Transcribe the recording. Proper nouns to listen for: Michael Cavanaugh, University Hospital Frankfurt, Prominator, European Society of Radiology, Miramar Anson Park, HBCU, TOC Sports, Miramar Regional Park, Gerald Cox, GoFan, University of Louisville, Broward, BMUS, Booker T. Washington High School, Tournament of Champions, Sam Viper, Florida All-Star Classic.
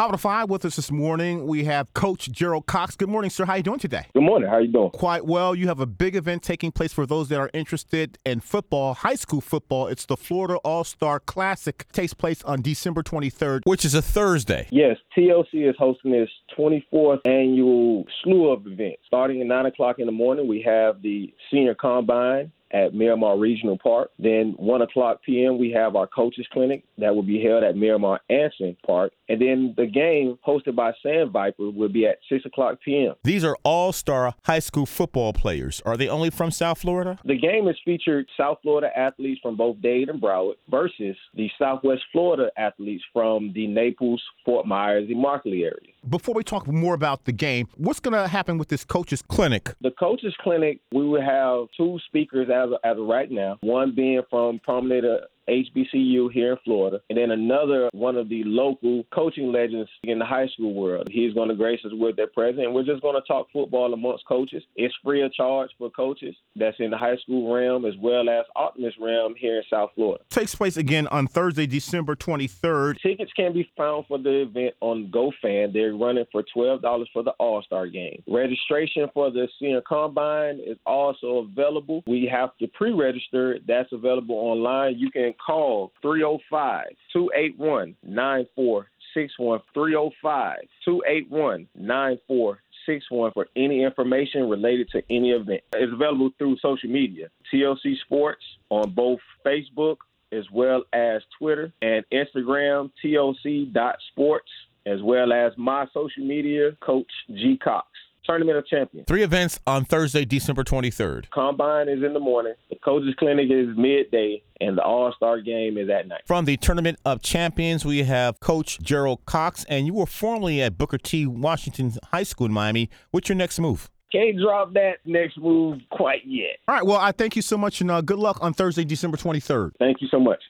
Out of Five with us this morning, we have Coach Gerald Cox. Good morning, sir. How are you doing today? Good morning. How are you doing? Quite well. You have a big event taking place for those that are interested in football, high school football. It's the Florida All-Star Classic. It takes place on December 23rd, which is a Thursday. Yes, TOC is hosting its 24th annual slew of events. Starting at 9 o'clock in the morning, we have the Senior Combine at Miramar Regional Park. Then 1 o'clock p.m., we have our coaches clinic that will be held at Miramar Anson Park. And then the game hosted by Sam Viper will be at 6 o'clock p.m. These are all-star high school football players. Are they only from South Florida? The game is featured South Florida athletes from both Dade and Broward versus the Southwest Florida athletes from the Naples, Fort Myers, and Markley area. Before we talk more about the game, what's going to happen with this coaches clinic? The coaches clinic, we will have two speakers as of right now, one being from Prominator HBCU here in Florida, and then another one of the local coaching legends in the high school world. He's going to grace us with their presence, and we're just going to talk football amongst coaches. It's free of charge for coaches that's in the high school realm as well as Optimus realm here in South Florida. Takes place again on Thursday, December 23rd. Tickets can be found for the event on GoFan. They're running for $12 for the All-Star Game. Registration for the Senior Combine is also available. We have to pre-register. That's available online. You can call 305-281-9461, 305-281-9461 for any information related to any event. It's available through social media, TOC Sports on both Facebook as well as Twitter and Instagram, toc.sports, as well as my social media, Coach G. Cox. Tournament of Champions. Three events on Thursday, December 23rd. Combine is in the morning. The coaches clinic is midday. And the All-Star Game is at night. From the Tournament of Champions, we have Coach Gerald Cox. And you were formerly at Booker T. Washington High School in Miami. What's your next move? Can't drop that next move quite yet. All right. Well, I thank you so much, and good luck on Thursday, December 23rd. Thank you so much.